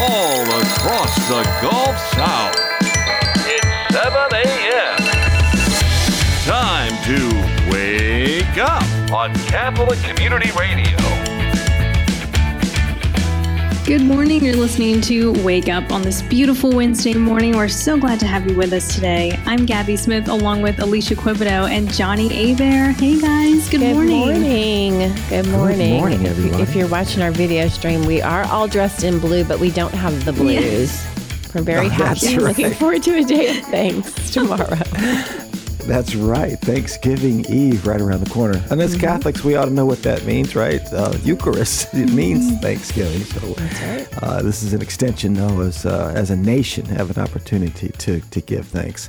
All across the Gulf South, it's 7 a.m. Time to wake up on Catholic Community Radio. Good morning. You're listening to Wake Up on this beautiful Wednesday morning. We're so glad to have you with us today. I'm Gabby Smith, along with Alicia Quivodeau and Johnny Abear. Hey, guys. Good morning. Good morning, everyone. If you're watching our video stream, we are all dressed in blue, but we don't have the blues. Yes. We're very happy. Right. Looking forward to a day of thanks tomorrow. That's right. Thanksgiving Eve right around the corner. And as Catholics, we ought to know what that means, right? Eucharist, it means Thanksgiving. So that's right. This is an extension, though, as a nation have an opportunity to give thanks.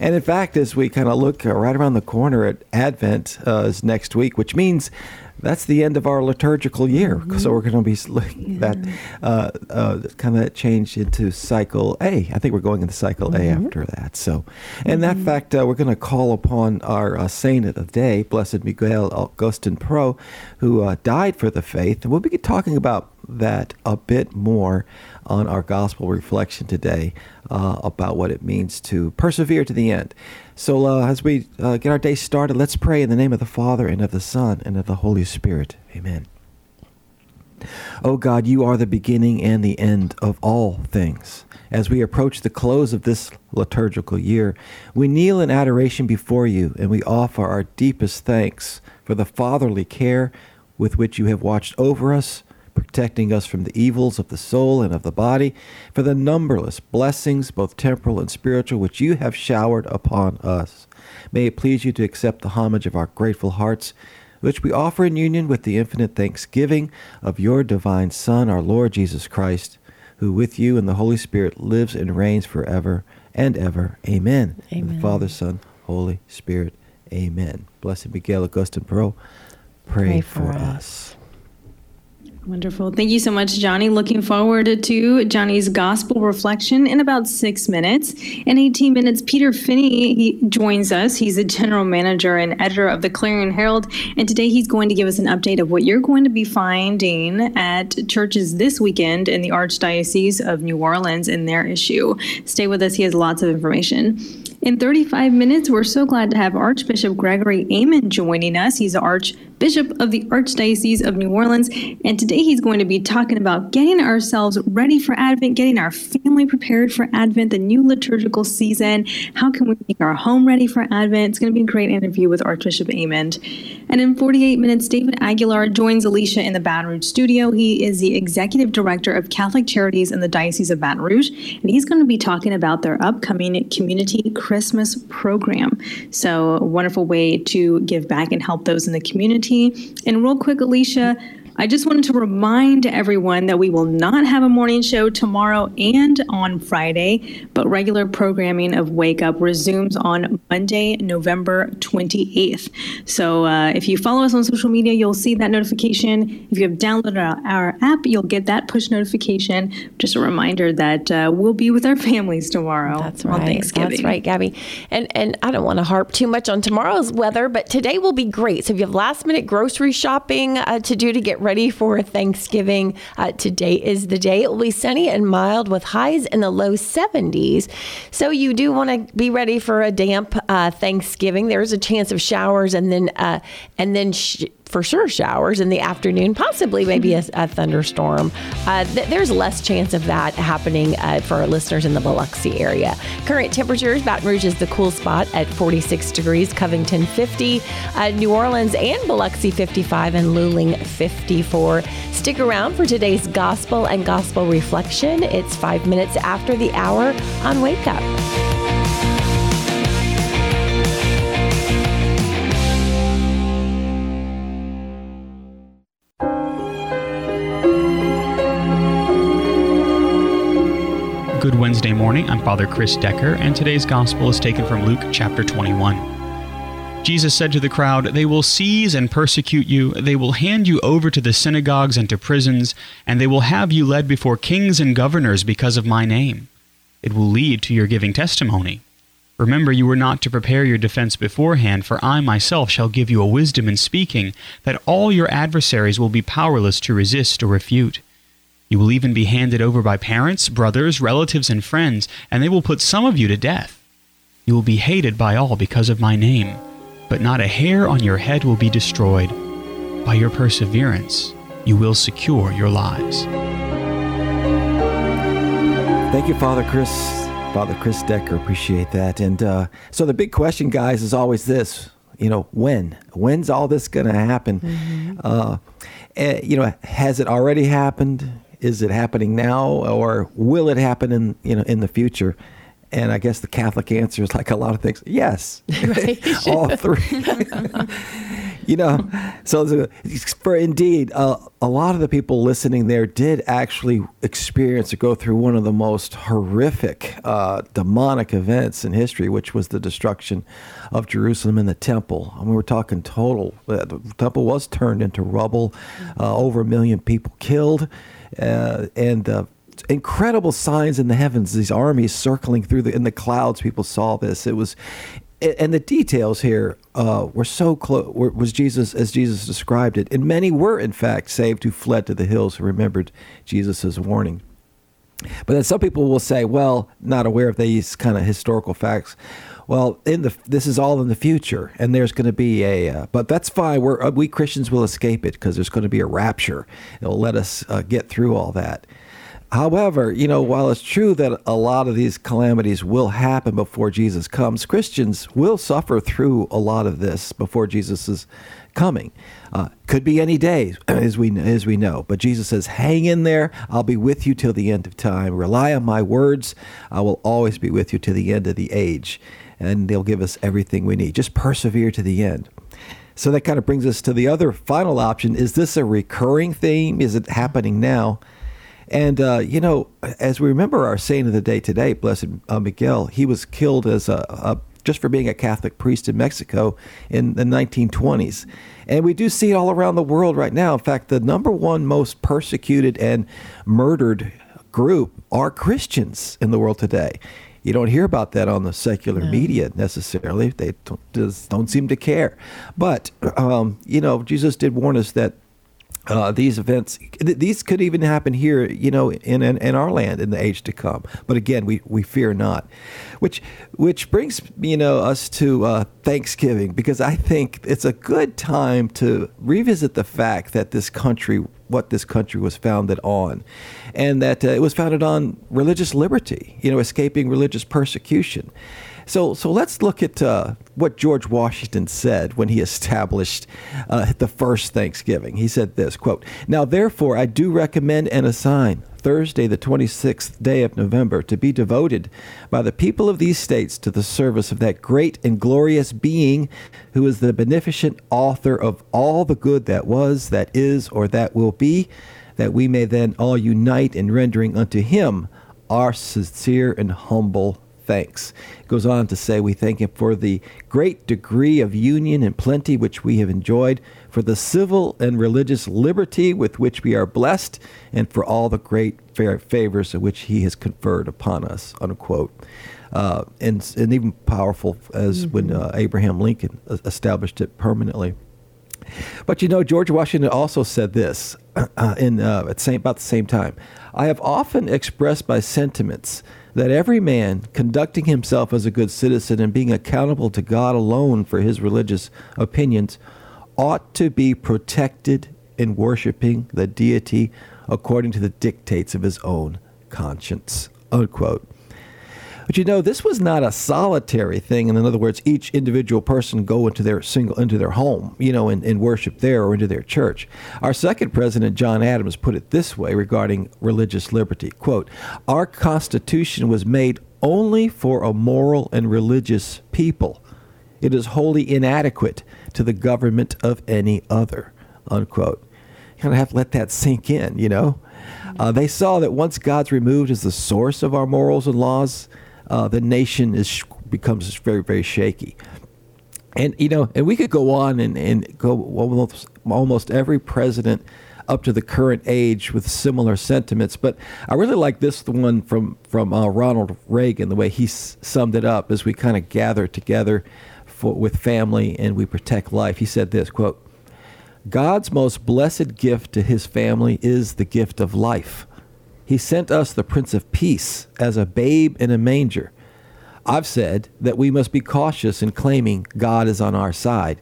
And in fact, as we kind of look right around the corner at Advent is next week, which means that's the end of our liturgical year. Mm-hmm. So we're going to be looking at kind of change into cycle A. I think we're going into cycle A after that. So, in that fact, we're going to call upon our saint of the day, Blessed Miguel Augustin Pro, who died for the faith. And we'll be talking about that a bit more on our gospel reflection today about what it means to persevere to the end. So as we get our day started, let's pray in the name of the Father and of the Son and of the Holy Spirit. Amen. O God, you are the beginning and the end of all things. As we approach the close of this liturgical year, we kneel in adoration before you, and we offer our deepest thanks for the fatherly care with which you have watched over us, protecting us from the evils of the soul and of the body, for the numberless blessings, both temporal and spiritual, which you have showered upon us. May it please you to accept the homage of our grateful hearts, which we offer in union with the infinite thanksgiving of your divine Son, our Lord Jesus Christ, who with you and the Holy Spirit lives and reigns forever and ever. Amen. Amen. In the Father, Son, Holy Spirit. Amen. Blessed Miguel Augustin Pro, pray for us. Wonderful. Thank you so much, Johnny. Looking forward to Johnny's gospel reflection in about 6 minutes. In 18 minutes, Peter Finney joins us. He's a general manager and editor of the Clarion Herald. And today he's going to give us an update of what you're going to be finding at churches this weekend in the Archdiocese of New Orleans in their issue. Stay with us. He has lots of information. In 35 minutes, we're so glad to have Archbishop Gregory Aymond joining us. He's the Archbishop of the Archdiocese of New Orleans, and today he's going to be talking about getting ourselves ready for Advent, getting our family prepared for Advent, the new liturgical season. How can we make our home ready for Advent? It's going to be a great interview with Archbishop Aymond. And in 48 minutes, David Aguilar joins Alicia in the Baton Rouge studio. He is the Executive Director of Catholic Charities in the Diocese of Baton Rouge, and he's going to be talking about their upcoming community Christmas program. So a wonderful way to give back and help those in the community. And real quick, Alicia, I just wanted to remind everyone that we will not have a morning show tomorrow and on Friday, but regular programming of Wake Up resumes on Monday, November 28th. So if you follow us on social media, you'll see that notification. If you have downloaded our app, you'll get that push notification. Just a reminder that we'll be with our families tomorrow. That's right. On Thanksgiving. That's right, Gabby. And I don't want to harp too much on tomorrow's weather, but today will be great. So if you have last minute grocery shopping to do to get ready for Thanksgiving, today is the day. It will be sunny and mild with highs in the low 70s. So you do want to be ready for a damp Thanksgiving. There's a chance of showers and then for sure showers in the afternoon, possibly maybe a thunderstorm. There's less chance of that happening for our listeners in the Biloxi area. Current temperatures, Baton Rouge is the cool spot at 46 degrees, Covington 50, New Orleans and Biloxi 55, and Luling 54. Stick around for today's gospel and gospel reflection. It's 5 minutes after the hour on Wake Up. Good Wednesday morning. I'm Father Chris Decker, and today's gospel is taken from Luke chapter 21. Jesus said to the crowd, "They will seize and persecute you. They will hand you over to the synagogues and to prisons, and they will have you led before kings and governors because of my name. It will lead to your giving testimony. Remember, you were not to prepare your defense beforehand, for I myself shall give you a wisdom in speaking that all your adversaries will be powerless to resist or refute. You will even be handed over by parents, brothers, relatives, and friends, and they will put some of you to death. You will be hated by all because of my name, but not a hair on your head will be destroyed. By your perseverance, you will secure your lives." Thank you, Father Chris. Father Chris Decker, appreciate that. And so the big question, guys, is always this, when's all this going to happen? Mm-hmm. Has it already happened? Is it happening now? Or will it happen in the future? And I guess the Catholic answer is, like a lot of things, yes. Right. All three. So for indeed, a lot of the people listening there did actually experience or go through one of the most horrific demonic events in history, which was the destruction of Jerusalem and the temple. And we were talking total. The temple was turned into rubble, over 1 million people killed, and incredible signs in the heavens, these armies circling in the clouds. People saw this. It was, and the details here were so close, was Jesus, as Jesus described it. And many were, in fact, saved who fled to the hills, who remembered Jesus' warning. But then some people will say, well, not aware of these kind of historical facts. Well, this is all in the future, and there's going to be but that's fine. We Christians will escape it because there's going to be a rapture. It'll let us get through all that. However, while it's true that a lot of these calamities will happen before Jesus comes, Christians will suffer through a lot of this before Jesus is coming. Could be any day, as we know. But Jesus says, hang in there. I'll be with you till the end of time. Rely on my words. I will always be with you till the end of the age. And they'll give us everything we need. Just persevere to the end. So that kind of brings us to the other final option. Is this a recurring theme? Is it happening now? And, as we remember our saint of the day today, Blessed Miguel, he was killed as just for being a Catholic priest in Mexico in the 1920s. And we do see it all around the world right now. In fact, the number one most persecuted and murdered group are Christians in the world today. You don't hear about that on the secular media necessarily. They don't seem to care. But, Jesus did warn us that these events, these could even happen here, in our land in the age to come. But again, we fear not, which brings us to Thanksgiving, because I think it's a good time to revisit the fact that what this country was founded on, and that it was founded on religious liberty, escaping religious persecution. So let's look at what George Washington said when he established the first Thanksgiving. He said this, quote, "Now, therefore, I do recommend and assign Thursday, the 26th day of November, to be devoted by the people of these states to the service of that great and glorious being who is the beneficent author of all the good that was, that is, or that will be, that we may then all unite in rendering unto him our sincere and humble thanks." It goes on to say, "We thank him for the great degree of union and plenty which we have enjoyed, for the civil and religious liberty with which we are blessed, and for all the great favors which he has conferred upon us," unquote. And even powerful as when Abraham Lincoln established it permanently. But George Washington also said this about the same time. "I have often expressed my sentiments that every man conducting himself as a good citizen and being accountable to God alone for his religious opinions ought to be protected in worshiping the deity according to the dictates of his own conscience," unquote. But this was not a solitary thing. And in other words, each individual person go into their home, and worship there or into their church. Our second president, John Adams, put it this way regarding religious liberty, quote, "Our Constitution was made only for a moral and religious people. It is wholly inadequate to the government of any other," unquote. You kind of have to let that sink in, They saw that once God's removed as the source of our morals and laws, the nation becomes very, very shaky. And, you know, and we could go on and go almost every president up to the current age with similar sentiments. But I really like this one from Ronald Reagan, the way he summed it up as we kind of gather together with family and we protect life. He said this, quote, "God's most blessed gift to his family is the gift of life. He sent us the Prince of Peace as a babe in a manger. I've said that we must be cautious in claiming God is on our side.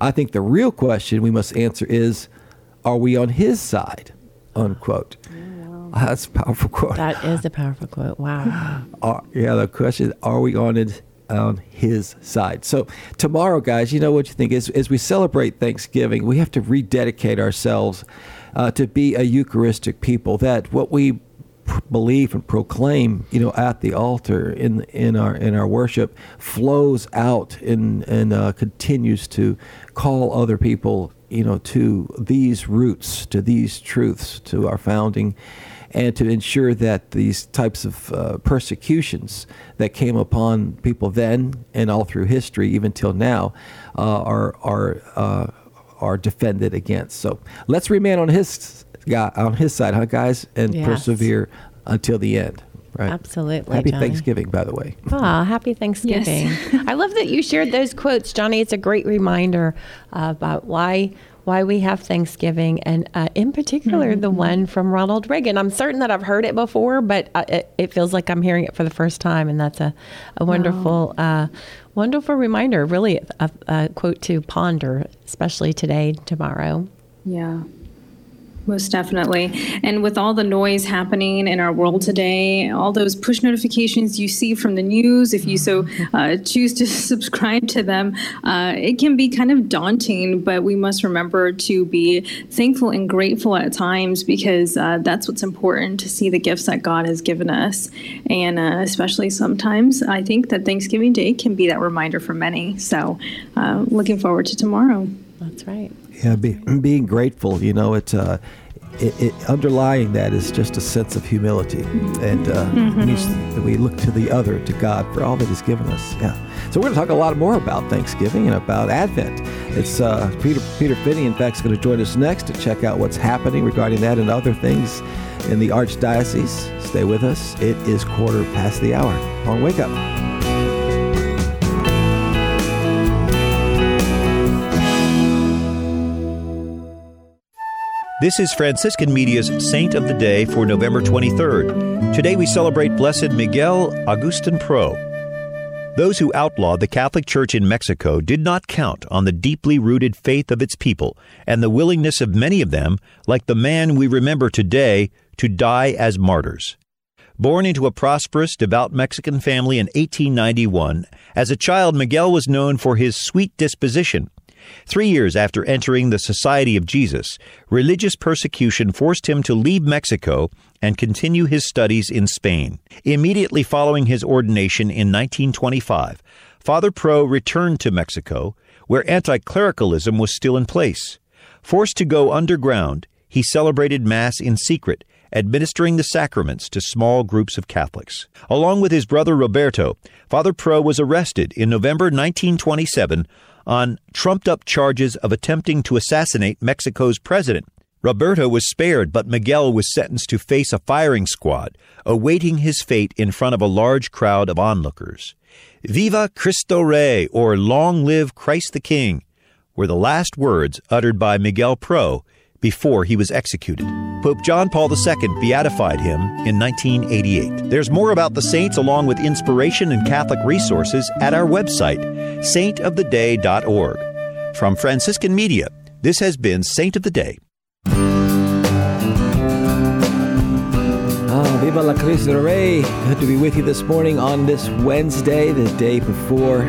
I think the real question we must answer is, are we on his side?" Unquote. Oh, wow. That's a powerful quote. That is a powerful quote. Wow. The question, are we on his side? So tomorrow, guys, you know what you think is, as we celebrate Thanksgiving, we have to rededicate ourselves to be a Eucharistic people, that what we believe and proclaim, you know, at the altar in our worship flows out and continues to call other people, you know, to these roots, to these truths, to our founding, and to ensure that these types of persecutions that came upon people then and all through history, even till now, are defended against. So let's remain on his side, huh, guys, and yes, persevere until the end. Right. Absolutely. Happy Johnny. Thanksgiving, by the way. Oh, happy Thanksgiving. Yes. I love that you shared those quotes, Johnny. It's a great reminder about why we have Thanksgiving, and in particular, mm-hmm. the one from Ronald Reagan. I'm certain that I've heard it before, but it feels like I'm hearing it for the first time, and that's a wonderful, wow. Wonderful reminder, really a quote to ponder, especially today, tomorrow. Yeah. Most definitely. And with all the noise happening in our world today, all those push notifications you see from the news, if you so choose to subscribe to them, it can be kind of daunting, but we must remember to be thankful and grateful at times, because that's what's important, to see the gifts that God has given us. And especially sometimes, I think that Thanksgiving Day can be that reminder for many. So looking forward to tomorrow. That's right. Yeah, being grateful, you know, it underlying that is just a sense of humility, and mm-hmm. we look to the other, to God, for all that He's given us. Yeah. So we're going to talk a lot more about Thanksgiving and about Advent. It's Peter Finney, in fact, is going to join us next to check out what's happening regarding that and other things in the Archdiocese. Stay with us. It is 4:15 on Wake Up. This is Franciscan Media's Saint of the Day for November 23rd. Today we celebrate Blessed Miguel Augustin Pro. Those who outlawed the Catholic Church in Mexico did not count on the deeply rooted faith of its people and the willingness of many of them, like the man we remember today, to die as martyrs. Born into a prosperous, devout Mexican family in 1891, as a child Miguel was known for his sweet disposition. 3 years after entering the Society of Jesus, religious persecution forced him to leave Mexico and continue his studies in Spain. Immediately following his ordination in 1925, Father Pro returned to Mexico, where anti-clericalism was still in place. Forced to go underground, he celebrated Mass in secret, administering the sacraments to small groups of Catholics. Along with his brother Roberto, Father Pro was arrested in November 1927 on trumped-up charges of attempting to assassinate Mexico's president. Roberto was spared, but Miguel was sentenced to face a firing squad, awaiting his fate in front of a large crowd of onlookers. Viva Cristo Rey, or Long Live Christ the King, were the last words uttered by Miguel Pro before he was executed. Pope John Paul II beatified him in 1988. There's more about the saints, along with inspiration and Catholic resources, at our website, Saintoftheday.org. From Franciscan Media, this has been Saint of the Day. Viva la Cristo Rey! Good to be with you this morning on this Wednesday, the day before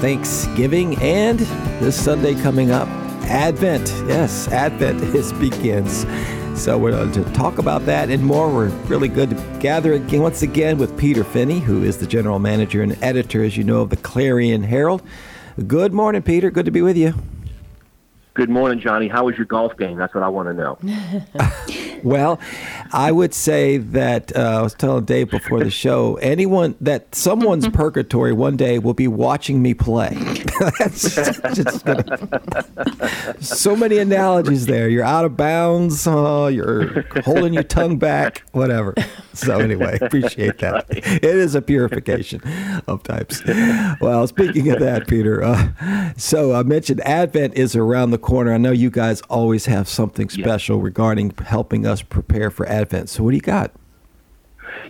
Thanksgiving, and this Sunday coming up, Advent. Yes, Advent begins. So we're going to talk about that and more. We're really good to gather again, once again, with Peter Finney, who is the general manager and editor, as you know, of the Clarion Herald. Good morning, Peter. Good to be with you. Good morning, Johnny. How was your golf game? That's what I want to know. Well, I would say that I was telling Dave before the show, someone's purgatory one day will be watching me play. That's just so many analogies there. You're out of bounds. You're holding your tongue back, whatever. So anyway, appreciate that. It is a purification of types. Well, speaking of that, Peter, so I mentioned Advent is around the corner. I know you guys always have something special regarding helping us prepare for Advent. So what do you got?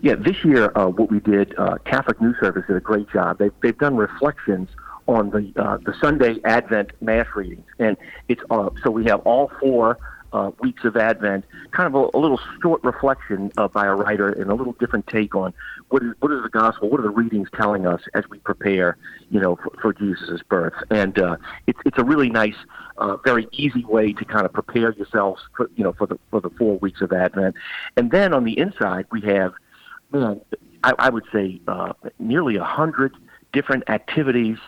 Yeah, this year what we did, Catholic News Service did a great job. They've done reflections on the Sunday Advent Mass readings. And it's so we have all 4 weeks of Advent, kind of a little short reflection by a writer and a little different take on what is the gospel, what are the readings telling us as we prepare, for Jesus' birth. And it's a really nice, very easy way to kind of prepare yourselves, for the 4 weeks of Advent. And then on the inside, we have, I would say, nearly 100 different activities,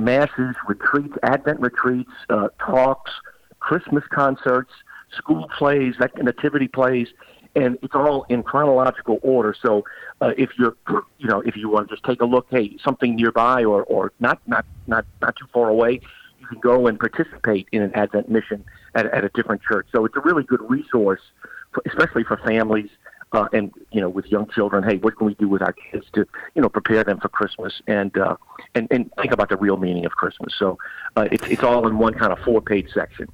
masses, retreats, Advent retreats, talks, Christmas concerts, school plays, nativity plays, and it's all in chronological order. So if you're, if you want to just take a look, hey, something nearby or not too far away, you can go and participate in an Advent mission at a different church. So it's a really good resource, especially for families and with young children. Hey, what can we do with our kids to prepare them for Christmas and think about the real meaning of Christmas? So it's all in one kind of 4-page section.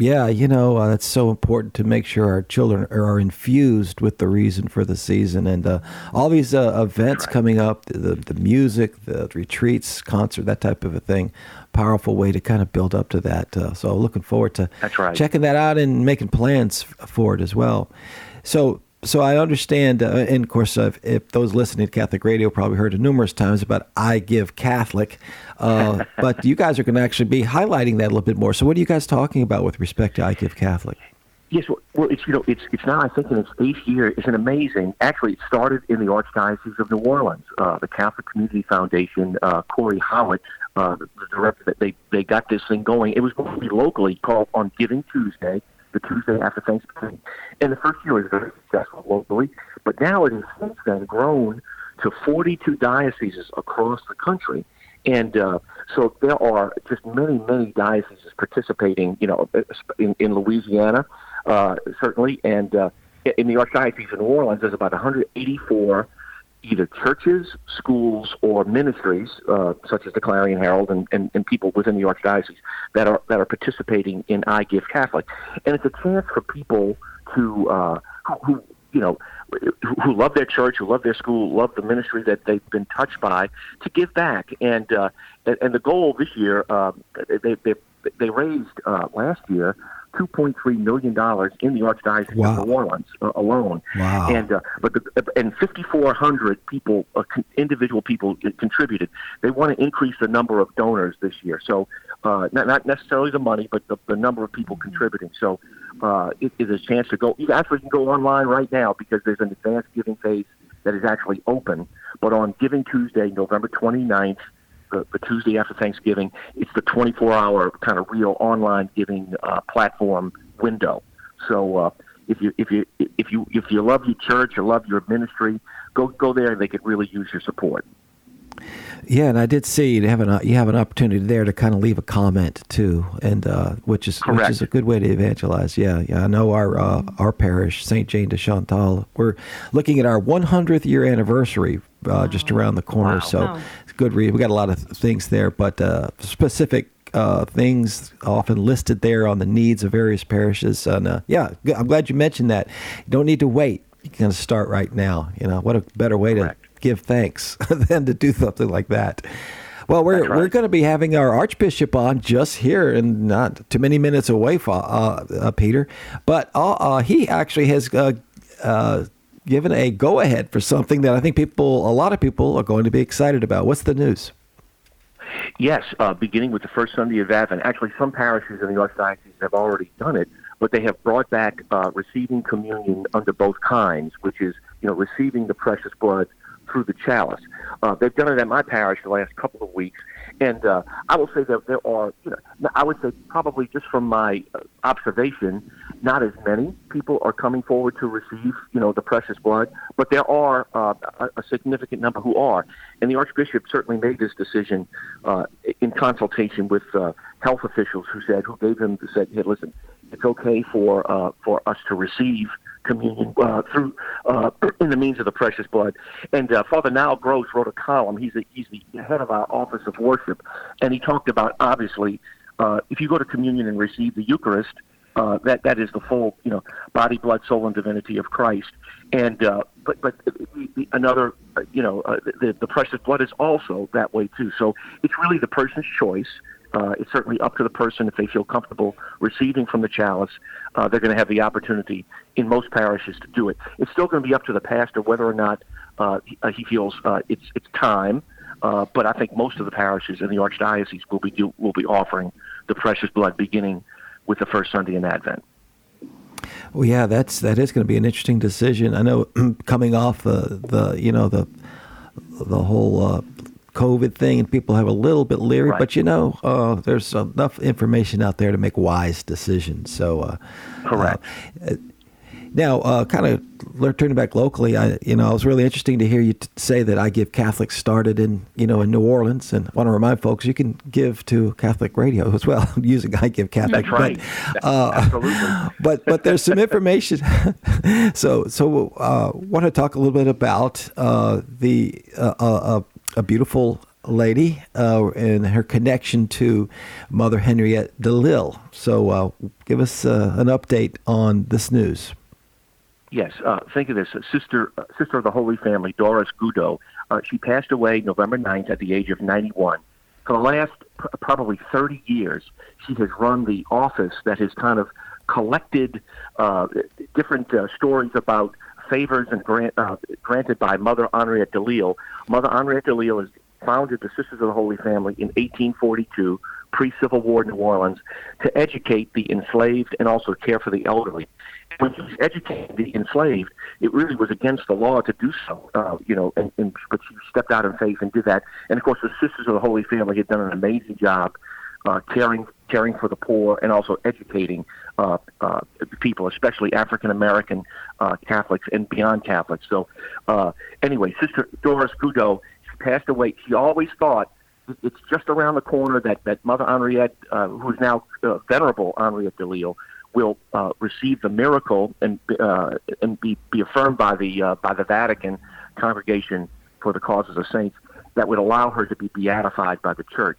Yeah, that's so important to make sure our children are infused with the reason for the season. And all these events coming up, the music, the retreats, concert, that type of a thing, powerful way to kind of build up to that. So looking forward to checking that out and making plans for it as well. So I understand, and of course, if those listening to Catholic Radio probably heard it numerous times about I Give Catholic, but you guys are going to actually be highlighting that a little bit more. So what are you guys talking about with respect to I Give Catholic? Yes, well, it's now, I think, in its 8th year. It's an amazing, actually, it started in the Archdiocese of New Orleans, the Catholic Community Foundation, Corey Howard, the director, that they got this thing going. It was going to be locally called on Giving Tuesday, the Tuesday after Thanksgiving. And the first year was very successful locally, but now it has since then grown to 42 dioceses across the country. And so there are just many, many dioceses participating, in Louisiana, certainly, and in the Archdiocese of New Orleans, there's about 184 either churches, schools, or ministries, such as the Clarion Herald and people within the Archdiocese that are participating in I Give Catholic. And it's a chance for people who love their church, who love their school, love the ministry that they've been touched by, to give back. And and the goal this year, they raised last year $2.3 million in the Archdiocese of New Orleans alone. Wow. And but 5,400 people, individual people, contributed. They want to increase the number of donors this year. So not necessarily the money, but the number of people contributing. So it is a chance to go. You actually can go online right now because there's an advanced giving phase that is actually open. But on Giving Tuesday, November 29th, the Tuesday after Thanksgiving, it's the 24-hour kind of real online giving platform window. So if you love your church or love your ministry, go there. They could really use your support. Yeah, and I did see you have an opportunity there to kind of leave a comment too, and which is a good way to evangelize. Yeah, I know our parish, St. Jane de Chantal, we're looking at our 100th year anniversary just around the corner. Wow. So it's good read. We got a lot of things there, but specific things often listed there on the needs of various parishes. And I'm glad you mentioned that. You don't need to wait. You can start right now. What a better way to give thanks than to do something like that. Well, we're going to be having our Archbishop on just here and not too many minutes away, Peter. But he actually has given a go-ahead for something that I think a lot of people are going to be excited about. What's the news? Yes, beginning with the first Sunday of Advent. Actually, some parishes in the Archdiocese have already done it, but they have brought back receiving communion under both kinds, which is receiving the precious blood through the chalice. They've done it at my parish the last couple of weeks, and I will say that there are, I would say probably just from my observation, not as many people are coming forward to receive, the precious blood, but there are a significant number who are. And the Archbishop certainly made this decision in consultation with health officials who gave him, hey, listen, it's okay for us to receive communion through in the means of the precious blood. And Father Niall Gross wrote a column. He's the head of our Office of Worship, and he talked about, obviously, if you go to communion and receive the Eucharist, that is the full, body, blood, soul, and divinity of Christ. And but another, the precious blood is also that way too. So it's really the person's choice. It's certainly up to the person if they feel comfortable receiving from the chalice. They're going to have the opportunity in most parishes to do it. It's still going to be up to the pastor whether or not he feels it's time. But I think most of the parishes in the archdiocese will be offering the precious blood beginning with the first Sunday in Advent. Well, yeah, that is going to be an interesting decision. I know coming off the whole COVID thing, and people have a little bit leery, right. But there's enough information out there to make wise decisions. So, correct. Now, kind of turning back locally, it was really interesting to hear you say that I Give Catholic started in New Orleans, and I want to remind folks you can give to Catholic Radio as well using I Give Catholic. That's right. Absolutely. But there's some information. So want to talk a little bit about a beautiful lady and her connection to Mother Henriette DeLille. So give us an update on this news. Yes, think of this. Sister of the Holy Family, Doris Goudeaux, she passed away November 9th at the age of 91. For the last probably 30 years, she has run the office that has kind of collected different stories about favors and granted by Mother Henriette DeLille. Mother Henriette DeLille has founded the Sisters of the Holy Family in 1842, pre-Civil War New Orleans, to educate the enslaved and also care for the elderly. When she was educating the enslaved, it really was against the law to do so, but she stepped out in faith and did that. And, of course, the Sisters of the Holy Family had done an amazing job caring for the poor and also educating people, especially African-American Catholics and beyond Catholics. So anyway, Sister Doris Goudeaux, she passed away. She always thought it's just around the corner that Mother Henriette, who is now Venerable Henriette DeLille, will receive the miracle and be affirmed by the Vatican Congregation for the Causes of Saints that would allow her to be beatified by the Church.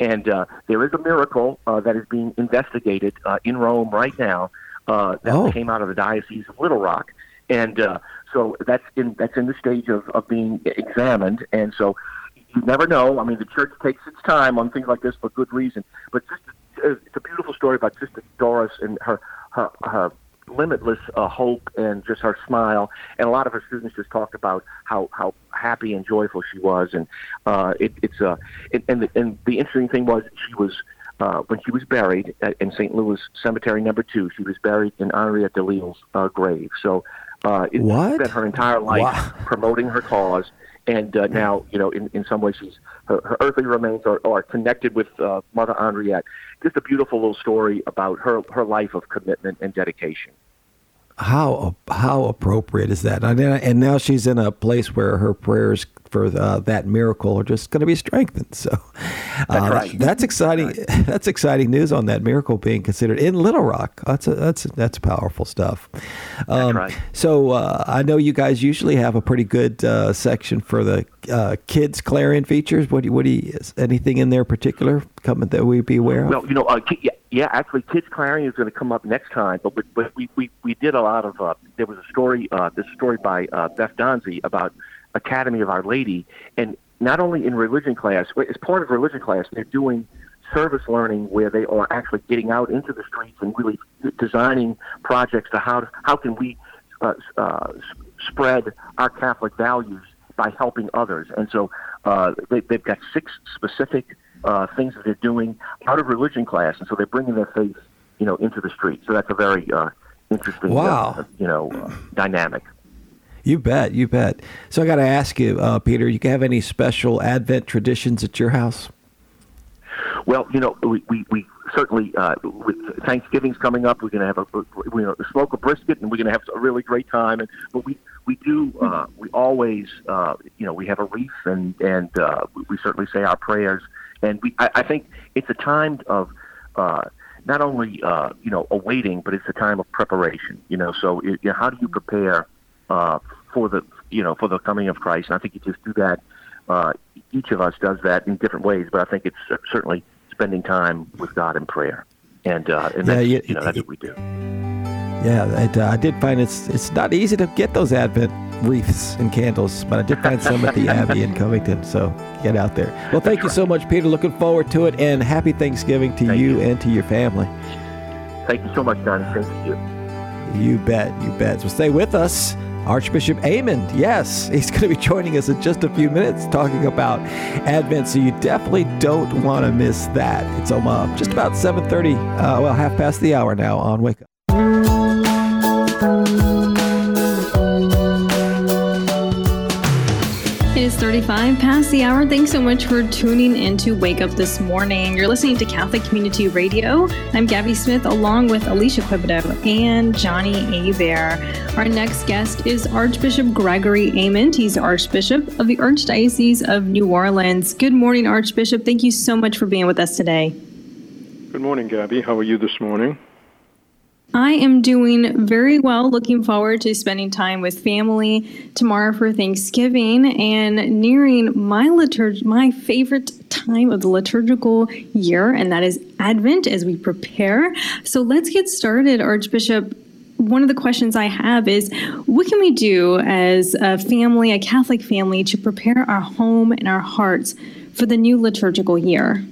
And there is a miracle that is being investigated in Rome right now that came out of the Diocese of Little Rock, and so that's in the stage of being examined. And so you never know. I mean, the Church takes its time on things like this for good reason, but just. It's a beautiful story about Sister Doris and her limitless hope and just her smile. And a lot of her students just talked about how happy and joyful she was. And the interesting thing was she was when she was buried in St. Louis Cemetery Number 2, she was buried in Henriette DeLille's grave. So she spent her entire life promoting her cause. And now, in some ways, her earthly remains are connected with Mother Henriette. Just a beautiful little story about her life of commitment and dedication. How appropriate is that? And now she's in a place where her prayers for that miracle are just going to be strengthened. So that's right. That's exciting. Right. That's exciting news on that miracle being considered in Little Rock. That's powerful stuff. That's right. So I know you guys usually have a pretty good section for the kids Clarion features. Is anything in there particular coming that we'd be aware of? Well, yeah, actually, Kids Clarion is going to come up next time, but we did a lot of there was a story, this story by Beth Donzie about Academy of Our Lady, and not only in religion class, as part of religion class, they're doing service learning where they are actually getting out into the streets and really designing projects to how can we spread our Catholic values by helping others. And so they've got 6 specific things that they're doing out of religion class, and so they're bringing their faith, into the street. So that's a very interesting, dynamic. You bet, you bet. So I got to ask you, Peter, you have any special Advent traditions at your house? Well, you know, we certainly, with Thanksgiving's coming up, we're going to have smoke a brisket, and we're going to have a really great time. And but we do, we always, you know, we have a wreath, and we certainly say our prayers. And I think it's a time of not only, you know, awaiting, but it's a time of preparation. You know, so how do you prepare for the, you know, for the coming of Christ? And I think you just do that. Each of us does that in different ways, but I think it's certainly spending time with God in prayer, and yeah, that's, you know, that's what we do. Yeah, I did find it's not easy to get those Advent wreaths and candles, but I did find some at the Abbey in Covington, so get out there. Well, thank you so much, Peter. Looking forward to it, and happy Thanksgiving to you and to your family. Thank you so much, Don. Thank you. You bet, you bet. So stay with us. Archbishop Aymond, yes, he's going to be joining us in just a few minutes talking about Advent, so you definitely don't want to miss that. It's just about 7:30, well, half past the hour now on Wake Up. It is 35 past the hour. Thanks so much for tuning in to Wake Up this morning. You're listening to Catholic Community Radio. I'm Gabby Smith, along with Alicia Quivodeau and Johnny Abear. Our next guest is Archbishop Gregory Aymond. He's Archbishop of the Archdiocese of New Orleans. Good morning, Archbishop. Thank you so much for being with us today. Good morning, Gabby. How are you this morning? I am doing very well. Looking forward to spending time with family tomorrow for Thanksgiving and nearing my favorite time of the liturgical year, and that is Advent as we prepare. So let's get started, Archbishop. One of the questions I have is, what can we do as a family, a Catholic family, to prepare our home and our hearts for the new liturgical year?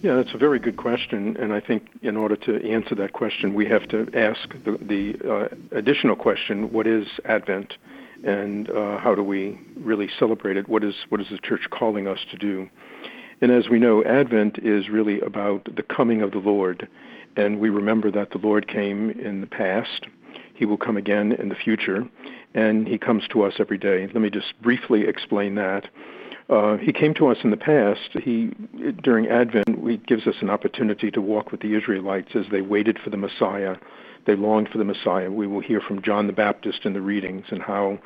Yeah, that's a very good question, and I think in order to answer that question, we have to ask the additional question: what is Advent, and how do we really celebrate it? What is the Church calling us to do? And as we know, Advent is really about the coming of the Lord, and we remember that the Lord came in the past. He will come again in the future, and He comes to us every day. Let me just briefly explain that. He came to us in the past. During Advent, He gives us an opportunity to walk with the Israelites as they waited for the Messiah. They longed for the Messiah. We will hear from John the Baptist in the readings and how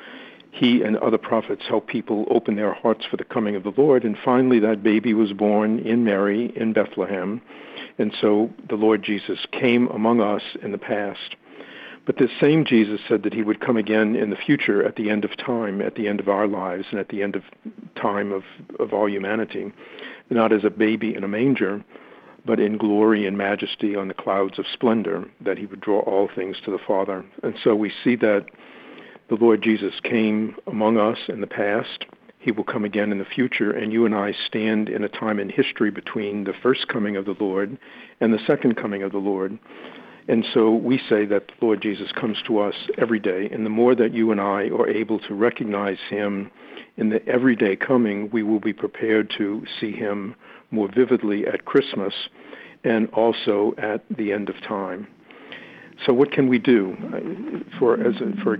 he and other prophets help people open their hearts for the coming of the Lord. And finally, that baby was born in Mary in Bethlehem. And so the Lord Jesus came among us in the past. But this same Jesus said that He would come again in the future at the end of time, at the end of our lives, and at the end of time of all humanity, not as a baby in a manger, but in glory and majesty on the clouds of splendor, that He would draw all things to the Father. And so we see that the Lord Jesus came among us in the past. He will come again in the future, and you and I stand in a time in history between the first coming of the Lord and the second coming of the Lord. And so we say that the Lord Jesus comes to us every day, and the more that you and I are able to recognize Him in the everyday coming, we will be prepared to see Him more vividly at Christmas and also at the end of time. So what can we do, for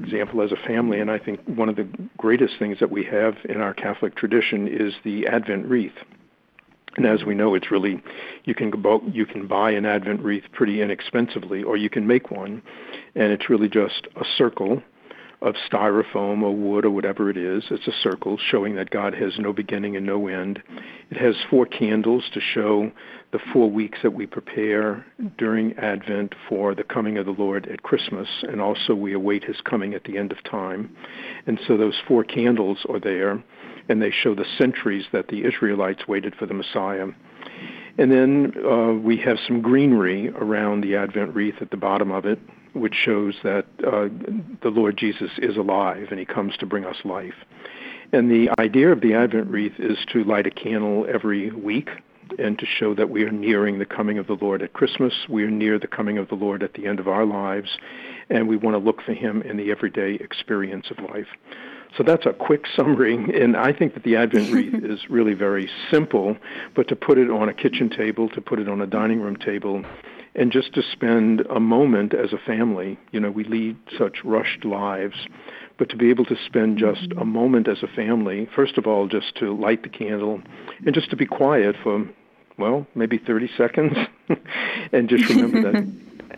example, as a family? And I think one of the greatest things that we have in our Catholic tradition is the Advent wreath. And as we know, it's really, you can buy an Advent wreath pretty inexpensively, or you can make one, and it's really just a circle of styrofoam or wood or whatever it is. It's a circle showing that God has no beginning and no end. It has 4 candles to show the 4 weeks that we prepare during Advent for the coming of the Lord at Christmas, and also we await His coming at the end of time. And so those 4 candles are there, and they show the centuries that the Israelites waited for the Messiah. And then we have some greenery around the Advent wreath at the bottom of it, which shows that the Lord Jesus is alive and He comes to bring us life. And the idea of the Advent wreath is to light a candle every week and to show that we are nearing the coming of the Lord at Christmas. We are near the coming of the Lord at the end of our lives, and we want to look for Him in the everyday experience of life. So that's a quick summary, and I think that the Advent wreath is really very simple, but to put it on a kitchen table, to put it on a dining room table, and just to spend a moment as a family, you know, we lead such rushed lives, but to be able to spend just a moment as a family, first of all, just to light the candle and just to be quiet for, well, maybe 30 seconds, and just remember that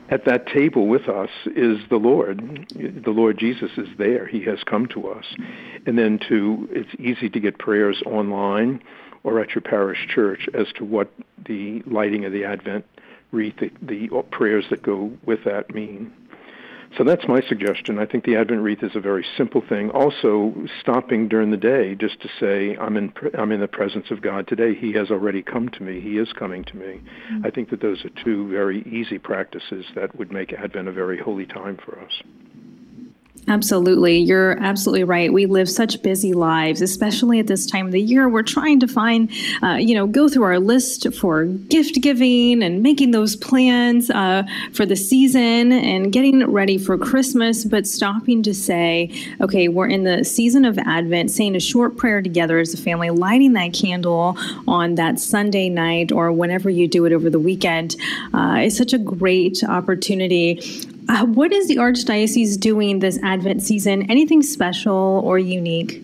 at that table with us is the Lord. The Lord Jesus is there. He has come to us. And then, too, it's easy to get prayers online or at your parish church as to what the lighting of the Advent wreath, the prayers that go with that mean. So that's my suggestion. I think the Advent wreath is a very simple thing. Also, stopping during the day just to say, I'm in the presence of God today. He has already come to me. He is coming to me. I think that those are two very easy practices that would make Advent a very holy time for us. Absolutely. You're absolutely right. We live such busy lives, especially at this time of the year. We're trying to find, go through our list for gift giving and making those plans for the season and getting ready for Christmas, but stopping to say, okay, we're in the season of Advent, saying a short prayer together as a family, lighting that candle on that Sunday night or whenever you do it over the weekend is such a great opportunity. What is the Archdiocese doing this Advent season? Anything special or unique?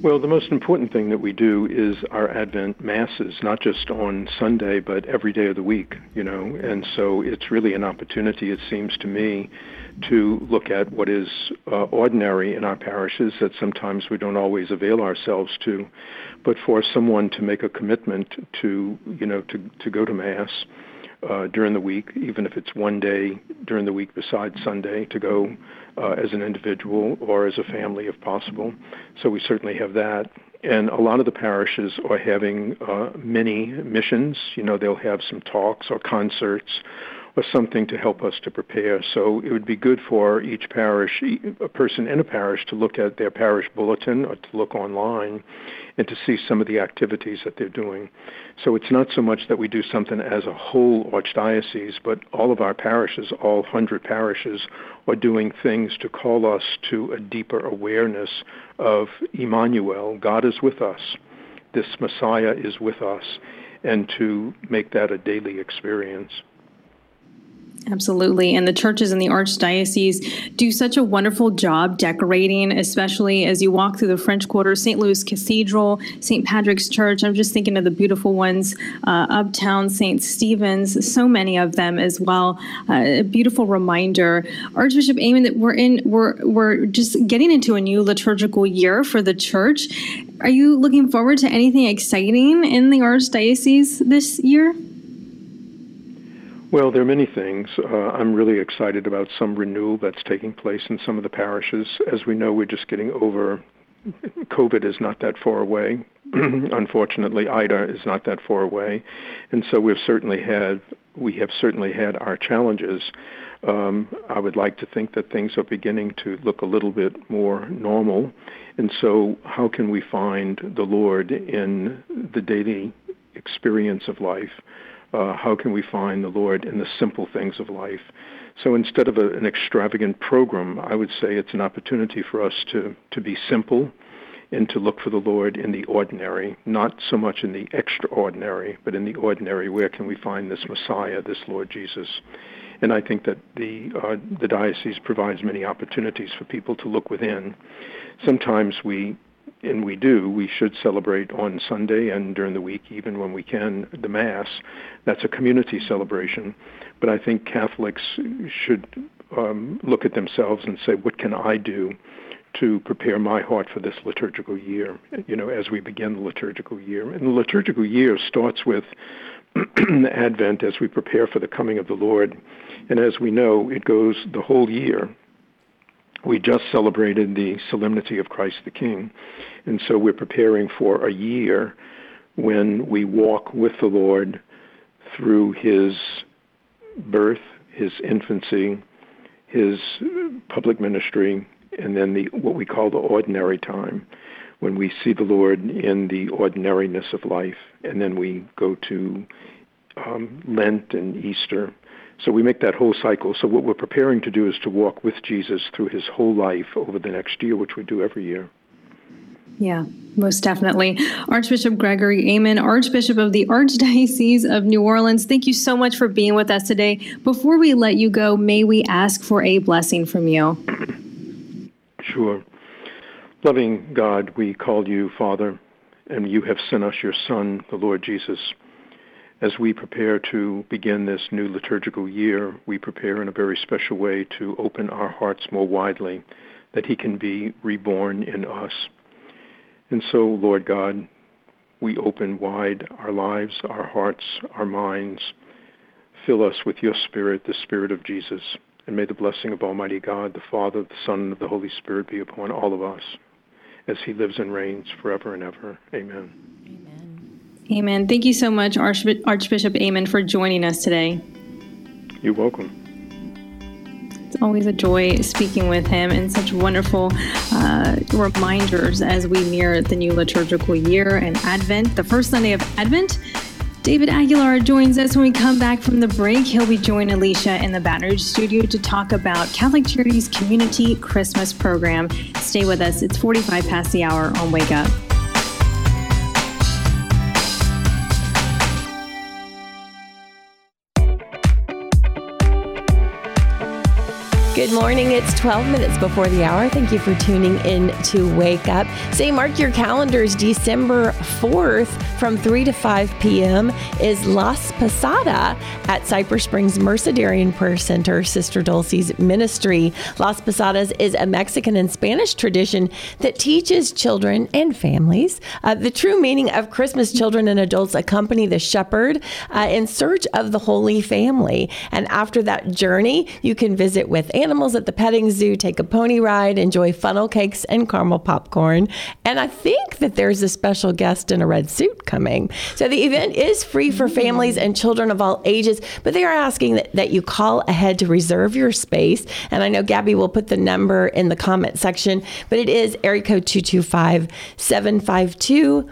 Well, the most important thing that we do is our Advent masses, not just on Sunday, but every day of the week, you know. And so it's really an opportunity, it seems to me, to look at what is ordinary in our parishes that sometimes we don't always avail ourselves to, but for someone to make a commitment to, you know, to go to Mass during the week, even if it's one day during the week besides Sunday, to go as an individual or as a family if possible. So we certainly have that. And a lot of the parishes are having many missions. You know, they'll have some talks or concerts or something to help us to prepare. So it would be good for each parish, a person in a parish, to look at their parish bulletin or to look online and to see some of the activities that they're doing. So it's not so much that we do something as a whole archdiocese, but all of our parishes, all 100 parishes, are doing things to call us to a deeper awareness of Emmanuel, God is with us, this Messiah is with us, and to make that a daily experience. Absolutely. And the churches in the Archdiocese do such a wonderful job decorating, especially as you walk through the French Quarter, St. Louis Cathedral, St. Patrick's Church. I'm just thinking of the beautiful ones, Uptown, St. Stephen's, so many of them as well. A beautiful reminder, Archbishop Aymond, that we're just getting into a new liturgical year for the church. Are you looking forward to anything exciting in the Archdiocese this year? Well, there are many things. I'm really excited about some renewal that's taking place in some of the parishes. As we know, we're just getting over. COVID is not that far away. Unfortunately, Ida is not that far away. And so we have certainly had our challenges. I would like to think that things are beginning to look a little bit more normal. And so how can we find the Lord in the daily experience of life? How can we find the Lord in the simple things of life? So instead of an extravagant program, I would say it's an opportunity for us to be simple and to look for the Lord in the ordinary, not so much in the extraordinary, but in the ordinary. Where can we find this Messiah, this Lord Jesus? And I think that the diocese provides many opportunities for people to look within. Sometimes we should celebrate on Sunday and during the week, even when we can, the Mass. That's a community celebration. But I think Catholics should look at themselves and say, what can I do to prepare my heart for this liturgical year, you know, as we begin the liturgical year? And the liturgical year starts with Advent as we prepare for the coming of the Lord. And as we know, it goes the whole year. We just celebrated the Solemnity of Christ the King, and so we're preparing for a year when we walk with the Lord through his birth, his infancy, his public ministry, and then what we call the ordinary time, when we see the Lord in the ordinariness of life, and then we go to Lent and Easter. So we make that whole cycle. So what we're preparing to do is to walk with Jesus through his whole life over the next year, which we do every year. Yeah, most definitely. Archbishop Gregory Aymond, Archbishop of the Archdiocese of New Orleans, thank you so much for being with us today. Before we let you go, may we ask for a blessing from you? Sure. Loving God, we call you Father, and you have sent us your Son, the Lord Jesus. As we prepare to begin this new liturgical year, we prepare in a very special way to open our hearts more widely, that he can be reborn in us. And so, Lord God, we open wide our lives, our hearts, our minds. Fill us with your Spirit, the Spirit of Jesus. And may the blessing of Almighty God, the Father, the Son, and of the Holy Spirit be upon all of us as he lives and reigns forever and ever. Amen. Amen. Amen. Thank you so much, Archbishop Aymond, for joining us today. You're welcome. It's always a joy speaking with him, and such wonderful reminders as we near the new liturgical year and Advent, the first Sunday of Advent. David Aguilar joins us when we come back from the break. He'll be joining Alicia in the Baton Rouge studio to talk about Catholic Charities' Community Christmas Program. Stay with us. It's 45 past the hour on Wake Up. Good morning. It's 12 minutes before the hour. Thank you for tuning in to Wake Up. Say, mark your calendars. December 4th from 3 to 5 p.m. is Las Posadas at Cypress Springs Mercedarian Prayer Center, Sister Dulce's ministry. Las Posadas is a Mexican and Spanish tradition that teaches children and families the true meaning of Christmas. Children and adults accompany the shepherd in search of the Holy Family. And after that journey, you can visit with animals at the petting zoo, take a pony ride, enjoy funnel cakes and caramel popcorn. And I think that there's a special guest in a red suit coming. So the event is free for families and children of all ages, but they are asking that you call ahead to reserve your space. And I know Gabby will put the number in the comment section, but it is area code 225-752-8480,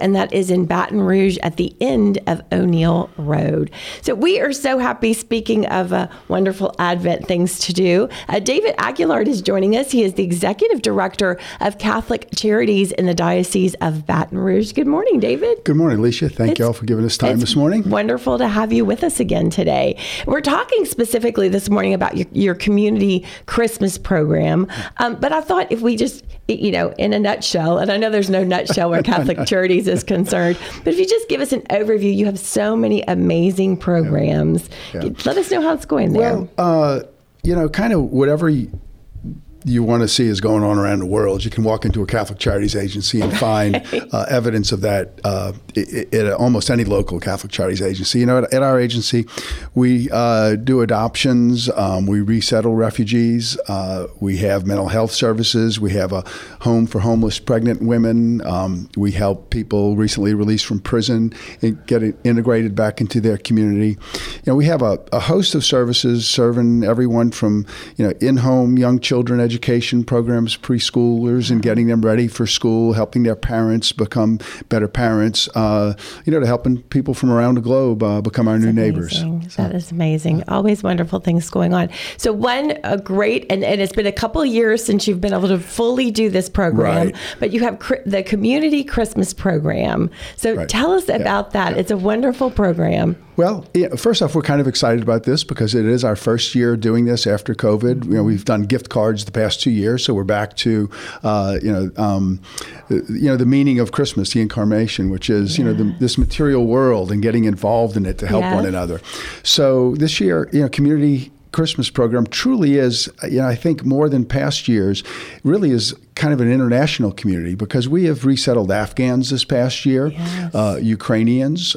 and that is in Baton Rouge at the end of O'Neill Road. So we are so happy, speaking of wonderful Advent things to do. David Aguilar is joining us. He is the Executive Director of Catholic Charities in the Diocese of Baton Rouge. Good morning, David. Good morning, Alicia. Thank you all for giving us time this morning. Wonderful to have you with us again today. We're talking specifically this morning about your community Christmas program, but I thought if we just, in a nutshell, and I know there's no nutshell where Catholic Charities is concerned, but if you just give us an overview, you have so many amazing programs. Yeah. Yeah. Let us know how it's going there. Well, kind of whatever you want to see is going on around the world. You can walk into a Catholic Charities agency and find evidence of that at almost any local Catholic Charities agency. At our agency, we do adoptions, we resettle refugees, we have mental health services, we have a home for homeless pregnant women, we help people recently released from prison and get it integrated back into their community. We have a host of services serving everyone from in-home young children education programs, preschoolers, and getting them ready for school, helping their parents become better parents, to helping people from around the globe become our new neighbors. That is amazing. Always wonderful things going on. So and it's been a couple of years since you've been able to fully do this program, right, but you have the Community Christmas Program. So right, tell us about that. Yeah. It's a wonderful program. Well, first off, we're kind of excited about this because it is our first year doing this after COVID. We've done gift cards the past 2 years, so we're back to the meaning of Christmas, the incarnation, which is this material world and getting involved in it to help one another. So this year, Community Christmas program truly is, I think more than past years, really is kind of an international community because we have resettled Afghans this past year, Ukrainians.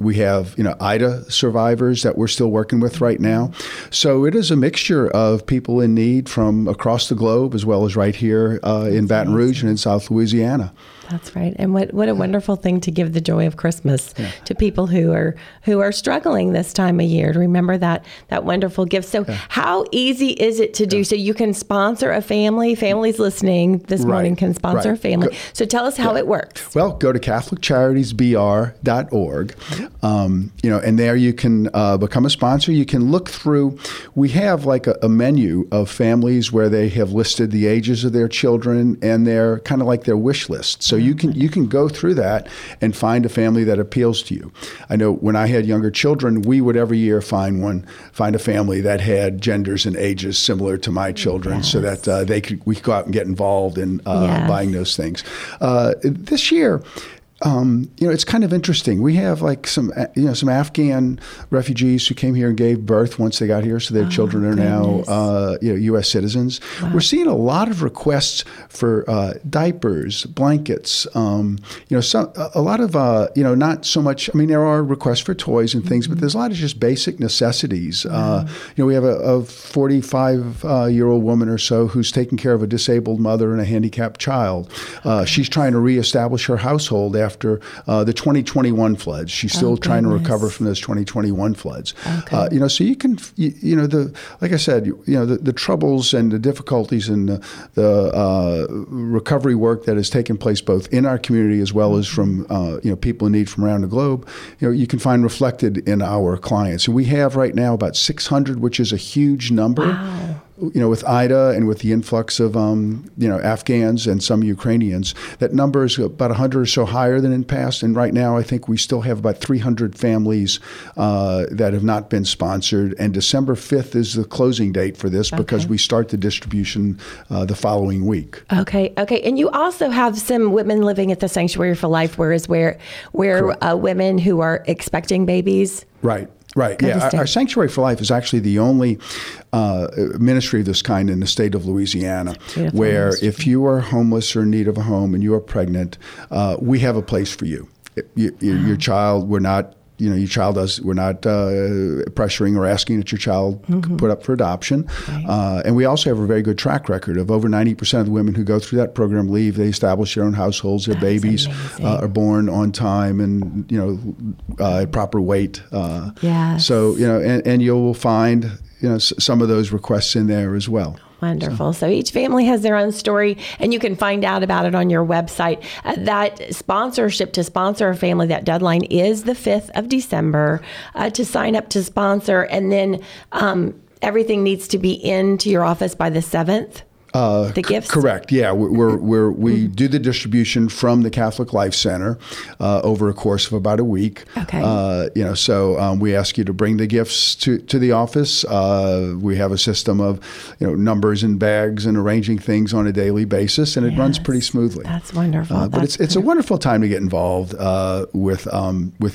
We have, IDA survivors that we're still working with right now. So it is a mixture of people in need from across the globe as well as right here in Baton Rouge and in South Louisiana. That's right. And what a wonderful thing to give the joy of Christmas to people who are struggling this time of year, to remember that wonderful gift. gifts. So how easy is it to do? So you can sponsor a family. Families listening this morning can sponsor a family. So tell us how it works. Well, go to CatholicCharitiesBR.org, you know, and there you can become a sponsor. You can look through. We have like a menu of families where they have listed the ages of their children and their kind of like their wish list. So you can go through that and find a family that appeals to you. I know when I had younger children, we would every year find a family that had genders and ages similar to my children, so that we could go out and get involved in buying those things. This year, you know, it's kind of interesting. We have like some Afghan refugees who came here and gave birth once they got here, so their children are now U.S. citizens. Wow. We're seeing a lot of requests for diapers, blankets. A lot of not so much. I mean, there are requests for toys and things, but there's a lot of just basic necessities. We have a 45-year-old woman or so who's taking care of a disabled mother and a handicapped child. She's trying to reestablish her household after the 2021 floods. She's still trying to recover from those 2021 floods. Okay. So you can, like I said, the troubles and the difficulties and the recovery work that has taken place both in our community as well as from, people in need from around the globe, you can find reflected in our clients. And we have right now about 600, which is a huge number. Wow. With Ida and with the influx of, Afghans and some Ukrainians, that number is about 100 or so higher than in past. And right now, I think we still have about 300 families that have not been sponsored. And December 5th is the closing date for this because we start the distribution the following week. Okay. And you also have some women living at the Sanctuary for Life, where women who are expecting babies. Right. Yeah. Our Sanctuary for Life is actually the only ministry of this kind in the state of Louisiana, where if you are homeless or in need of a home and you are pregnant, we have a place for you. Your child, we're not pressuring or asking that your child put up for adoption. Right. And we also have a very good track record of over 90% of the women who go through that program leave. They establish their own households. Their babies are born on time and, at proper weight. So, and you'll find, some of those requests in there as well. Wonderful. So each family has their own story, and you can find out about it on your website. That sponsorship to sponsor a family, that deadline is the 5th of December to sign up to sponsor. And then everything needs to be into your office by the 7th. The gifts? Correct. Yeah, we do the distribution from the Catholic Life Center over a course of about a week. Okay. We ask you to bring the gifts to the office. We have a system of, numbers and bags and arranging things on a daily basis, and it runs pretty smoothly. That's wonderful. But it's a wonderful time to get involved with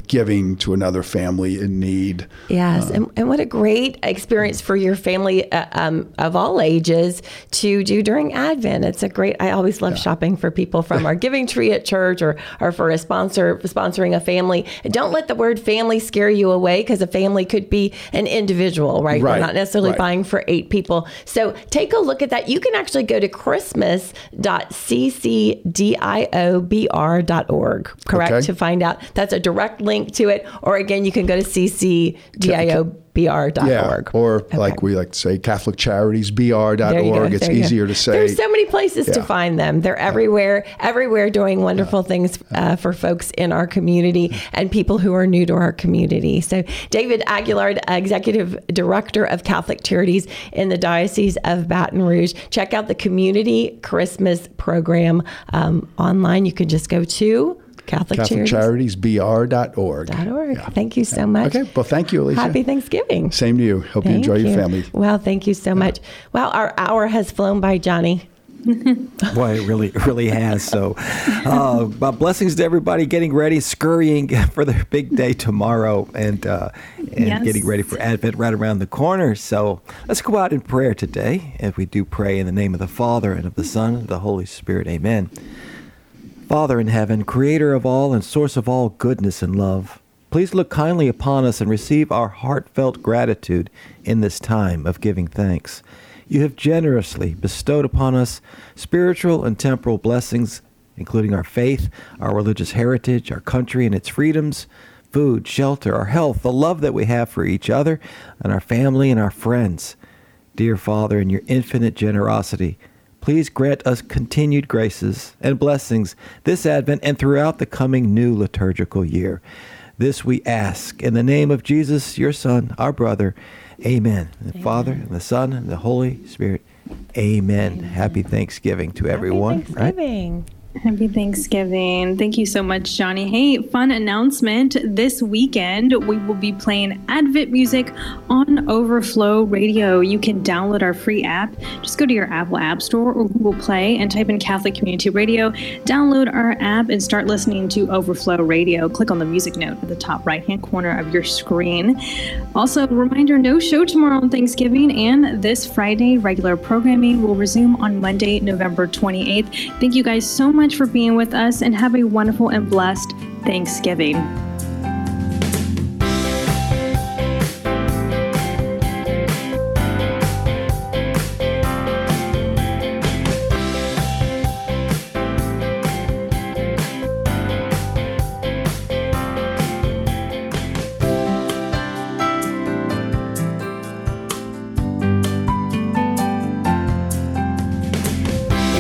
giving to another family in need. Yes, and what a great experience for your family of all ages to do during Advent. It's a great, I always love shopping for people from our giving tree at church or for a sponsor, sponsoring a family. Don't let the word family scare you away, because a family could be an individual, right? We're not necessarily buying for 8 people. So take a look at that. You can actually go to christmas.ccdiobr.org, correct? Okay. To find out. That's a direct link to it. Or again, you can go to ccdiobr.org. Like we like to say, CatholicCharitiesBR.org. It's easier to say. There's so many places to find them. They're everywhere doing wonderful things for folks in our community and people who are new to our community. So David Aguilar, Executive Director of Catholic Charities in the Diocese of Baton Rouge. Check out the Community Christmas Program online. You can just go to CatholicCharitiesBR.org. Thank you so much. Okay. Well, thank you, Alicia. Happy Thanksgiving. Same to you. Hope you enjoy your family. Well, thank you so much. Well, our hour has flown by, Johnny. Boy, it really has. So blessings to everybody getting ready, scurrying for their big day tomorrow, and getting ready for Advent right around the corner. So let's go out in prayer today. And we do pray in the name of the Father, and of the Son, and of the Holy Spirit. Amen. Father in heaven, creator of all and source of all goodness and love, please look kindly upon us and receive our heartfelt gratitude in this time of giving thanks. You have generously bestowed upon us spiritual and temporal blessings, including our faith, our religious heritage, our country and its freedoms, food, shelter, our health, the love that we have for each other and our family and our friends. Dear Father, in your infinite generosity, please grant us continued graces and blessings this Advent and throughout the coming new liturgical year. This we ask in the name of Jesus, your Son, our brother. Amen. And the Father, and the Son, and the Holy Spirit. Amen. Happy Thanksgiving to everyone. Happy Thanksgiving. Right? Happy Thanksgiving. Thank you so much, Johnny. Hey, fun announcement. This weekend, we will be playing Advent music on Overflow Radio. You can download our free app. Just go to your Apple App Store or Google Play and type in Catholic Community Radio. Download our app and start listening to Overflow Radio. Click on the music note at the top right-hand corner of your screen. Also, reminder, no show tomorrow on Thanksgiving, and this Friday, regular programming will resume on Monday, November 28th. Thank you guys so much for being with us, and have a wonderful and blessed Thanksgiving.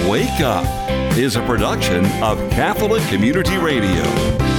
Wake Up is a production of Catholic Community Radio.